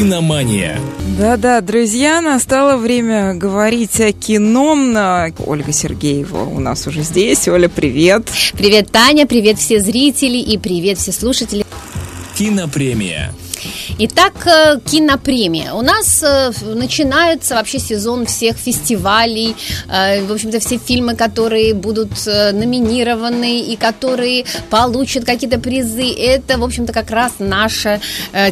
Киномания. Да-да, друзья, настало время говорить о кино. Ольга Сергеева у нас уже здесь. Оля, привет. Привет, Таня, привет все зрители и привет все слушатели. Кинопремия. Итак, кинопремия. У нас начинается вообще сезон всех фестивалей. В общем-то, все фильмы, которые будут номинированы и которые получат какие-то призы, это, в общем-то, как раз наша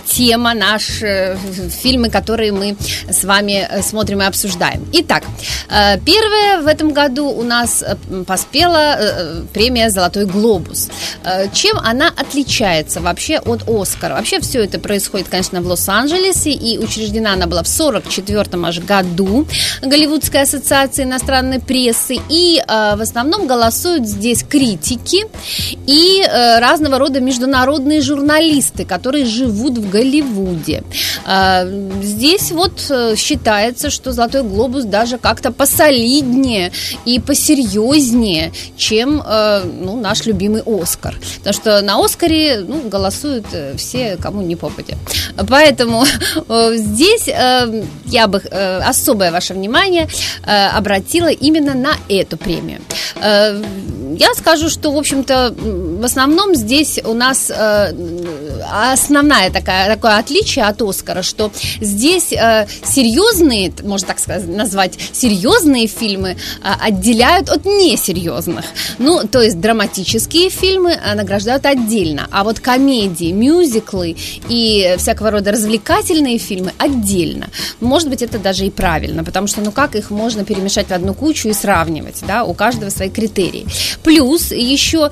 тема, наши фильмы, которые мы с вами смотрим и обсуждаем. Итак, первая в этом году у нас поспела премия «Золотой глобус». Чем она отличается вообще от «Оскара»? Вообще все это происходит, конечно, в Лос-Анджелесе, и учреждена она была в 1944 аж году Голливудской ассоциации иностранной прессы, и в основном голосуют здесь критики и разного рода международные журналисты, которые живут в Голливуде. Здесь вот считается, что «Золотой глобус» даже как-то посолиднее и посерьезнее, чем наш любимый «Оскар», потому что на «Оскаре» голосуют все, кому не попадет. Поэтому здесь я бы особое ваше внимание обратила именно на эту премию. Я скажу, что, в общем-то, в основном здесь у нас основное такое отличие от «Оскара», что здесь серьезные, можно так сказать, назвать, серьезные фильмы отделяют от несерьезных. То есть драматические фильмы награждают отдельно, а вот комедии, мюзиклы и всякого рода развлекательные фильмы отдельно. Может быть, это даже и правильно, потому что, как их можно перемешать в одну кучу и сравнивать, да, у каждого свои критерии. Плюс еще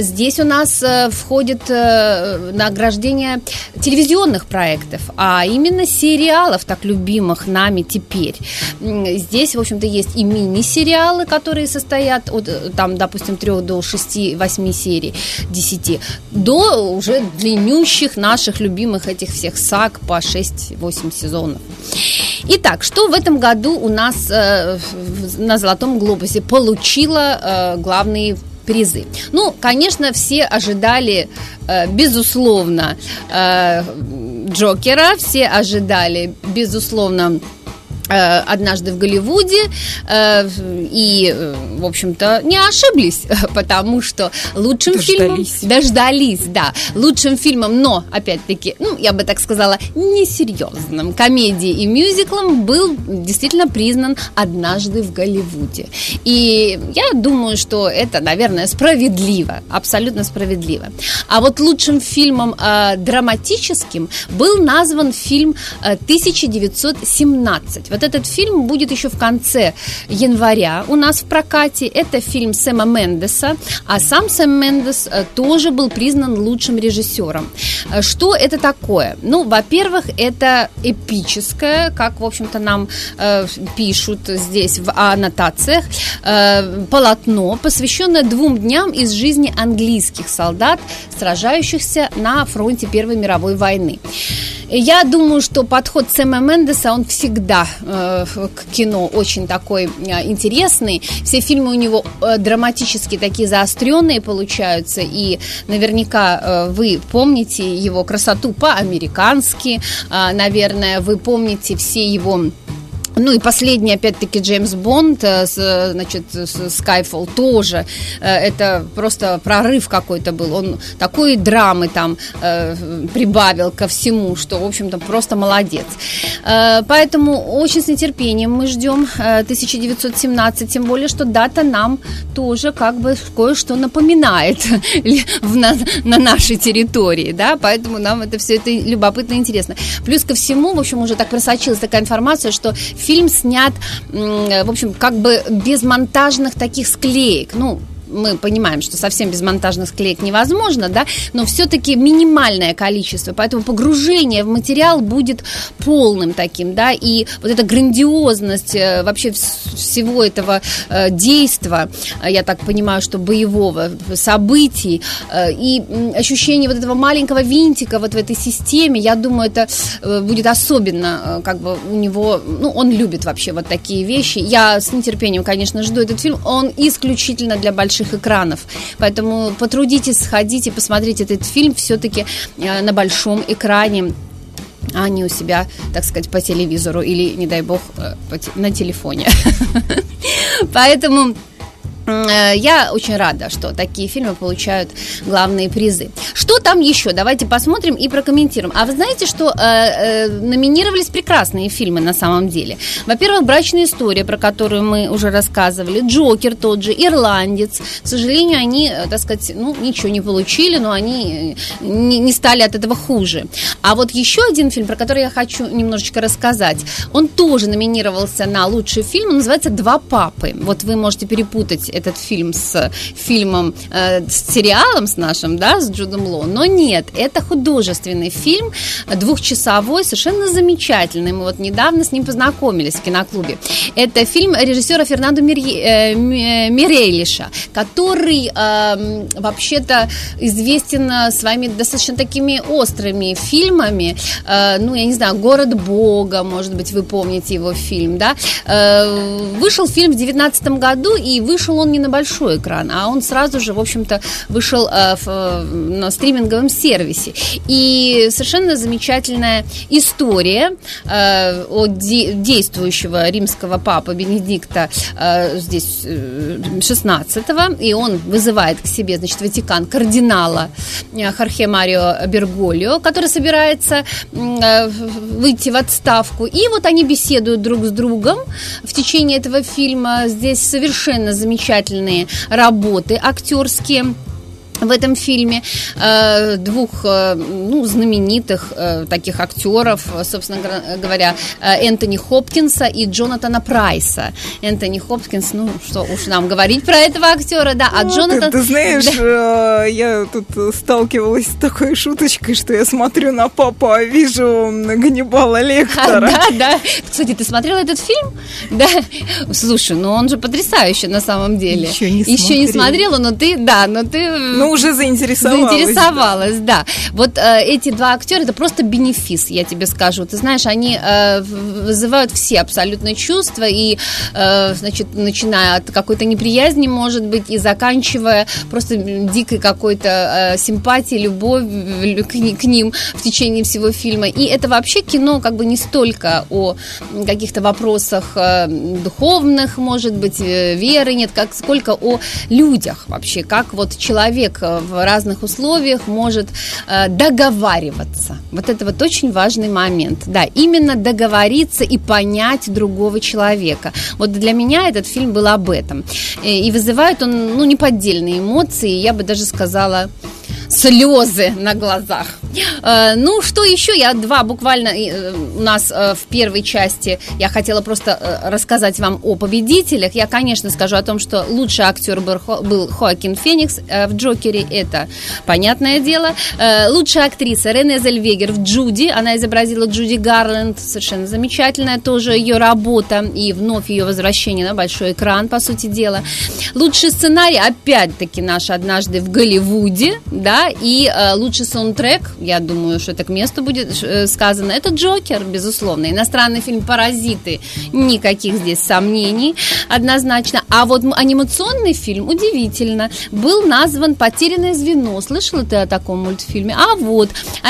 здесь у нас входит награждение телевизионных проектов, а именно сериалов, так любимых нами теперь. Здесь, в общем-то, есть и мини-сериалы, которые состоят от, допустим, 3 до 6-8 серий, 10, до уже длиннющих наших любимых этих всех саг по 6-8 сезонов. Итак, что в этом году у нас на «Золотом глобусе» получило главные призы? Конечно, все ожидали, безусловно, «Джокера», все ожидали, безусловно, «Однажды в Голливуде», и, в общем-то, не ошиблись, потому что лучшим фильмом... Дождались, да. Лучшим фильмом, но, опять-таки, я бы так сказала, несерьезным комедией и мюзиклом был действительно признан «Однажды в Голливуде». И я думаю, что это, наверное, справедливо, абсолютно справедливо. А вот лучшим фильмом драматическим был назван фильм «1917». Вот этот фильм будет еще в конце января у нас в прокате. Это фильм Сэма Мендеса, а сам Сэм Мендес тоже был признан лучшим режиссером. Что это такое? Во-первых, это эпическое, как, в общем-то, нам пишут здесь в аннотациях, полотно, посвященное 2 дням из жизни английских солдат, сражающихся на фронте Первой мировой войны. Я думаю, что подход Сэма Мендеса, он всегда к кино очень такой интересный. Все фильмы у него драматически такие заостренные получаются, и наверняка вы помните его «Красоту по-американски», наверное, вы помните все его... и последний, опять-таки, Джеймс Бонд, «Скайфолл» тоже. Это просто прорыв какой-то был. Он такой драмы там прибавил ко всему, что, в общем-то, просто молодец. Поэтому очень с нетерпением мы ждем 1917, тем более, что дата нам тоже как бы кое-что напоминает на нашей территории, да, поэтому нам это все это любопытно и интересно. Плюс ко всему, в общем, уже так просочилась такая информация, что фильм снят, в общем, как бы без монтажных таких склеек. Мы понимаем, что совсем без монтажных склеек невозможно, да, но все-таки минимальное количество, поэтому погружение в материал будет полным таким, да, и вот эта грандиозность вообще всего этого действа, я так понимаю, что боевого, событий, и ощущение вот этого маленького винтика вот в этой системе, я думаю, это будет особенно, как бы, у него, он любит вообще вот такие вещи. Я с нетерпением, конечно, жду этот фильм, он исключительно для больших экранов. Поэтому потрудитесь, сходите, посмотрите этот фильм все-таки на большом экране. а не у себя, так сказать, по телевизору или, не дай бог, на телефоне. Поэтому я очень рада, что такие фильмы получают главные призы. Что там еще? Давайте посмотрим и прокомментируем. А вы знаете, что номинировались прекрасные фильмы на самом деле. Во-первых, «Брачная история», про которую мы уже рассказывали, «Джокер» тот же, «Ирландец». К сожалению, они, так сказать, ничего не получили, но они не стали от этого хуже. А вот еще один фильм, про который я хочу немножечко рассказать. Он тоже номинировался на лучший фильм, он называется «Два папы». Вот вы можете перепутать этот фильм с фильмом, с сериалом с нашим, да, с Джудом Лоу, но нет, это художественный фильм, двухчасовой, совершенно замечательный, мы вот недавно с ним познакомились в киноклубе. Это фильм режиссера Фернандо Мирейлиша, который вообще-то известен своими достаточно такими острыми фильмами, я не знаю, «Город Бога», может быть, вы помните его фильм, да, вышел фильм в 19 году, и вышел он не на большой экран, а он сразу же, в общем-то, вышел на стриминговом сервисе. И совершенно замечательная история от действующего римского папы Бенедикта здесь 16-го, и он вызывает к себе, значит, Ватикан кардинала Хорхе Марио Берголио, который собирается выйти в отставку. И вот они беседуют друг с другом в течение этого фильма. Здесь совершенно замечательные работы актерские в этом фильме, двух знаменитых таких актеров, собственно говоря, Энтони Хопкинса и Джонатана Прайса. Энтони Хопкинс, что уж нам говорить про этого актера, да, а Джонатан... Ты знаешь, да. Я тут сталкивалась с такой шуточкой, что я смотрю на папу, а вижу Ганнибала Лектора. Да. Кстати, ты смотрела этот фильм? Да. Слушай, он же потрясающий на самом деле. Еще не смотрела, но ты... уже заинтересовалась, да. Вот эти два актера, это просто бенефис, я тебе скажу. Ты знаешь, они вызывают все абсолютно чувства, и, начиная от какой-то неприязни, может быть, и заканчивая просто дикой какой-то симпатией, любовью к ним в течение всего фильма. И это вообще кино как бы не столько о каких-то вопросах духовных, может быть, веры нет, сколько о людях вообще, как вот человек в разных условиях может договариваться. Вот это вот очень важный момент. Да, именно договориться и понять другого человека. Вот для меня этот фильм был об этом. И вызывает он, неподдельные эмоции, я бы даже сказала, слезы на глазах. Что еще? У нас в первой части я хотела просто рассказать вам о победителях. Я, конечно, скажу о том, что лучший актер был Хоакин Феникс в «Джокере», это понятное дело. Лучшая актриса Рене Зельвегер в «Джуди». Она изобразила Джуди Гарленд. Совершенно замечательная тоже ее работа. И вновь ее возвращение на большой экран, по сути дела. Лучший сценарий, опять-таки, наш «Однажды в Голливуде». Да, и лучший саундтрек, я думаю, что это к месту будет сказано, это «Джокер», безусловно. Иностранный фильм «Паразиты», никаких здесь сомнений, однозначно. А вот анимационный фильм, удивительно, был назван «Потерянное звено». Слышала ты о таком мультфильме? А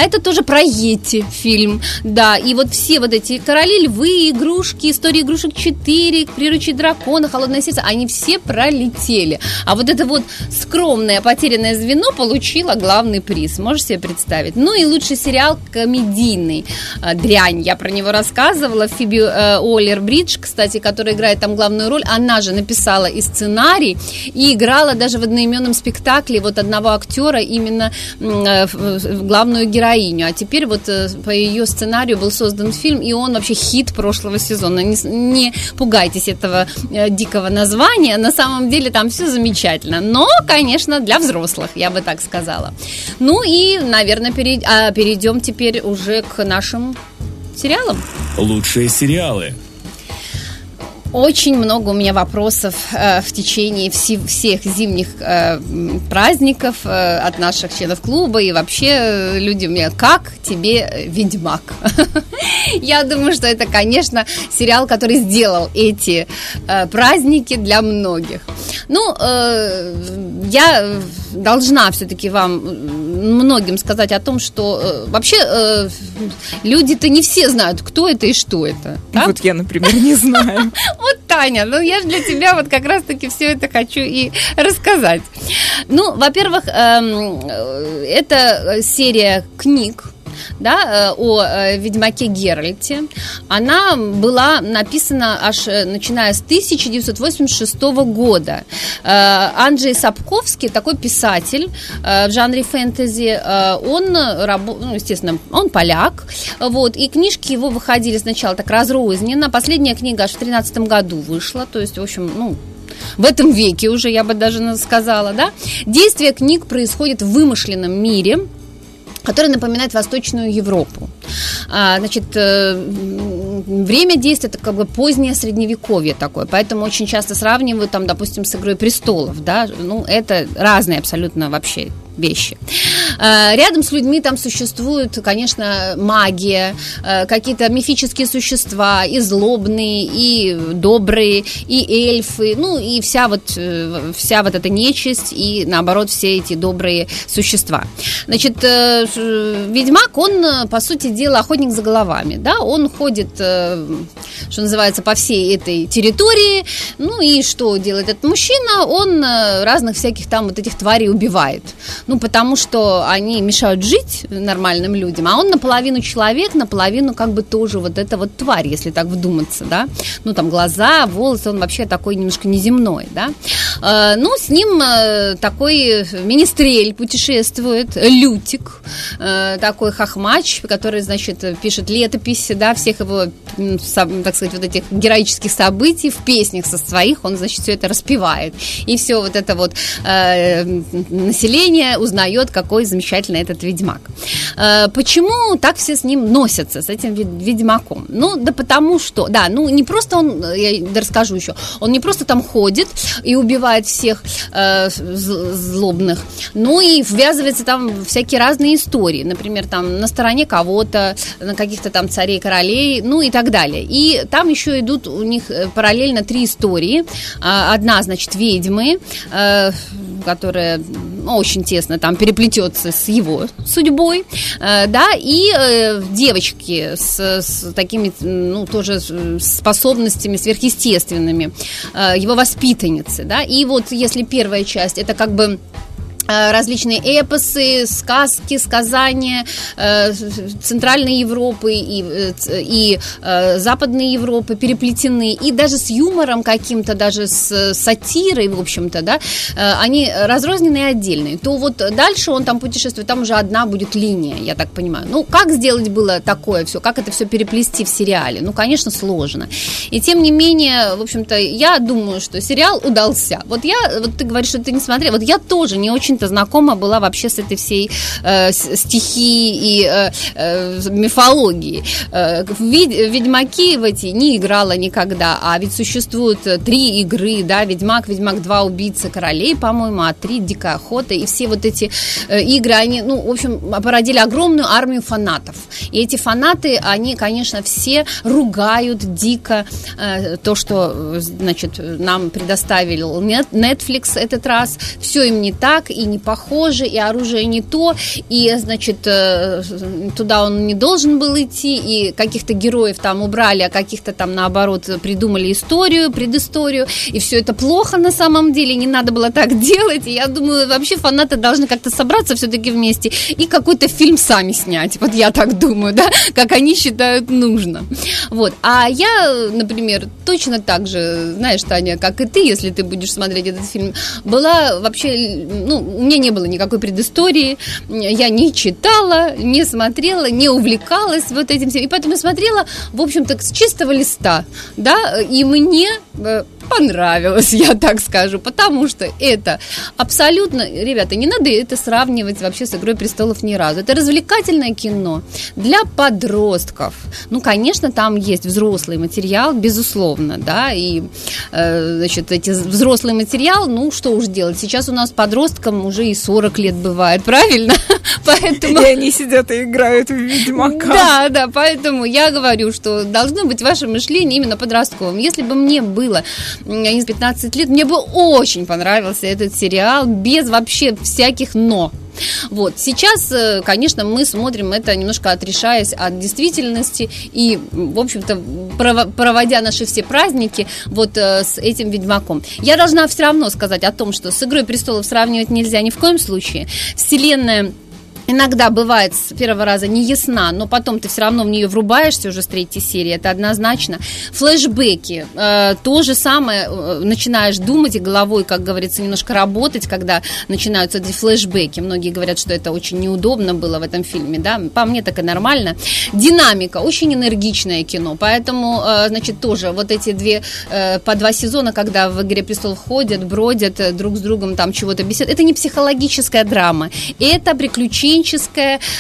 это тоже про Йети фильм, да. И вот все вот эти «Короли львы», «Игрушки», «История игрушек 4», «Приручи дракона», «Холодное сердце», они все пролетели. А вот это вот скромное «Потерянное звено» получилось главный приз, можешь себе представить. И лучший сериал комедийный, «Дрянь», я про него рассказывала. Фиби Уоллер-Бридж, кстати, которая играет там главную роль, она же написала и сценарий, и играла даже в одноименном спектакле вот одного актера, именно главную героиню. А теперь вот по ее сценарию был создан фильм, и он вообще хит прошлого сезона. Не пугайтесь этого дикого названия, на самом деле там все замечательно, но, конечно, для взрослых, я бы так сказала. Наверное, перейдем теперь уже к нашим сериалам. Лучшие сериалы. Очень много у меня вопросов в течение всех зимних праздников от наших членов клуба и вообще люди мне: как тебе «Ведьмак»? Я думаю, что это, конечно, сериал, который сделал эти праздники для многих. Ну, я должна все-таки вам многим сказать о том, что вообще люди-то не все знают, кто это и что это. Да? Вот я, например, не знаю. Вот, Таня, ну я же для тебя вот как раз-таки все это хочу и рассказать. Ну, во-первых, это серия книг, да, о ведьмаке Геральте. Она была написана аж начиная с 1986 года. Анджей Сапковский, такой писатель в жанре фэнтези, он, естественно, поляк, вот, и книжки его выходили сначала так разрозненно. Последняя книга аж в 2013 году вышла, то есть, в общем, ну, в этом веке уже, я бы даже сказала, да. Действие книг происходит в вымышленном мире, который напоминает Восточную Европу. Значит, время действия — это как бы позднее средневековье такое, поэтому очень часто сравнивают, там, допустим, с «Игрой престолов», да, ну, это разные абсолютно вообще вещи. Рядом с людьми там существуют, конечно, магия, какие-то мифические существа, и злобные, и добрые, и эльфы, ну, и вся вот эта нечисть, и, наоборот, все эти добрые существа. Значит, ведьмак, он, по сути дела, охотник за головами, да, он ходит, что называется, по всей этой территории, ну, и что делает этот мужчина? Он разных всяких там вот этих тварей убивает, ну, потому что они мешают жить нормальным людям, а он наполовину человек, наполовину как бы тоже вот эта вот тварь, если так вдуматься, да, ну, там глаза, волосы, он вообще такой немножко неземной, да, ну, с ним такой министрель путешествует, лютик, такой хохмач, который, значит, пишет летописи, да, всех его, так сказать, вот этих героических событий в песнях со своих, он, значит, все это распевает, и все вот это вот население узнает, какой замечательный этот ведьмак. Почему так все с ним носятся, с этим ведьмаком? Ну, да потому что, да, ну, не просто он, я расскажу еще, он не просто там ходит и убивает всех злобных, но и ввязывается там всякие разные истории, например, там на стороне кого-то, на каких-то там царей, королей, ну и так далее. И там еще идут у них параллельно три истории. Одна, значит, ведьмы, которая очень тесно там переплетется с его судьбой, да, и девочки с такими, ну, тоже способностями сверхъестественными, его воспитанницы, да, и вот если первая часть, это как бы различные эпосы, сказки, сказания Центральной Европы и Западной Европы переплетены, и даже с юмором каким-то, даже с сатирой, в общем-то, да, они разрозненные и отдельные. То вот дальше он там путешествует, там уже одна будет линия, я так понимаю. Ну, как сделать было такое все, как это все переплести в сериале? Ну, конечно, сложно. И тем не менее, в общем-то, я думаю, что сериал удался. Вот ты говоришь, что ты не смотрела, вот я тоже не очень знакома была вообще с этой всей стихией и мифологией. Ведьмаки в эти не играла никогда, а ведь существуют три игры, да, «Ведьмак», «Ведьмак 2», «Убийца королей», по-моему, а 3 «Дикая охота», и все вот эти игры, они, ну, в общем, породили огромную армию фанатов, и эти фанаты, они, конечно, все ругают дико то, что, значит, нам предоставил Netflix этот раз, все им не так, и не похоже, и оружие не то, и, значит, туда он не должен был идти, и каких-то героев там убрали, а каких-то там, наоборот, придумали историю, предысторию, и все это плохо на самом деле, не надо было так делать, и я думаю, вообще фанаты должны как-то собраться все-таки вместе и какой-то фильм сами снять, вот я так думаю, да, как они считают нужно. Вот, а я, например, точно так же, знаешь, Таня, как и ты, если ты будешь смотреть этот фильм, была вообще... Ну, у меня не было никакой предыстории, я не читала, не смотрела, не увлекалась вот этим всем, и поэтому я смотрела, в общем-то, с чистого листа, да, и мне понравилось, я так скажу, потому что это абсолютно, ребята, не надо это сравнивать вообще с «Игрой престолов» ни разу. Это развлекательное кино для подростков. Ну, конечно, там есть взрослый материал, безусловно, да, и, значит, эти взрослый материал, ну, что уж делать, сейчас у нас подросткам уже и 40 лет бывает, правильно? Поэтому... И они сидят и играют в «Ведьмака». Да, да, поэтому я говорю, что должно быть ваше мышление именно подростковым. Если бы мне было 15 лет, мне бы очень понравился этот сериал без вообще всяких «но». Вот. Сейчас, конечно, мы смотрим это немножко отрешаясь от действительности и, в общем-то, проводя наши все праздники вот с этим «Ведьмаком». Я должна все равно сказать о том, что с «Игрой престолов» сравнивать нельзя ни в коем случае. Вселенная иногда бывает с первого раза не ясна, но потом ты все равно в нее врубаешься уже с третьей серии, это однозначно. Флэшбэки, то же самое, начинаешь думать и головой, как говорится, немножко работать, когда начинаются эти флэшбэки. Многие говорят, что это очень неудобно было в этом фильме, да, по мне так и нормально. Динамика, очень энергичное кино, поэтому, значит, тоже вот эти по два сезона, когда в «Игре престолов» ходят, бродят, друг с другом там чего-то беседуют, это не психологическая драма, это приключения,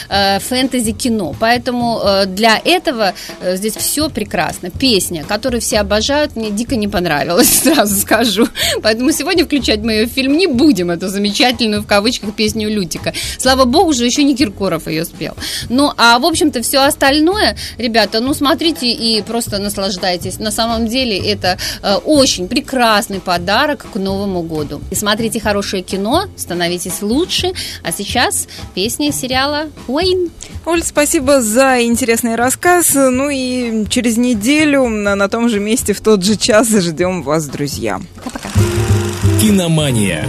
фэнтези-кино. Поэтому для этого здесь все прекрасно. Песня, которую все обожают, мне дико не понравилась, сразу скажу. Поэтому сегодня включать мы ее в фильм не будем, эту замечательную, в кавычках, песню Лютика. Слава богу, же еще не Киркоров ее спел. Ну, а, в общем-то, все остальное, ребята, ну, смотрите и просто наслаждайтесь. На самом деле, это очень прекрасный подарок к Новому году. И смотрите хорошее кино, становитесь лучше. А сейчас песня сериала «Уэйн». Оль, спасибо за интересный рассказ. Ну и через неделю на том же месте в тот же час ждем вас, друзья. Пока-пока. Киномания.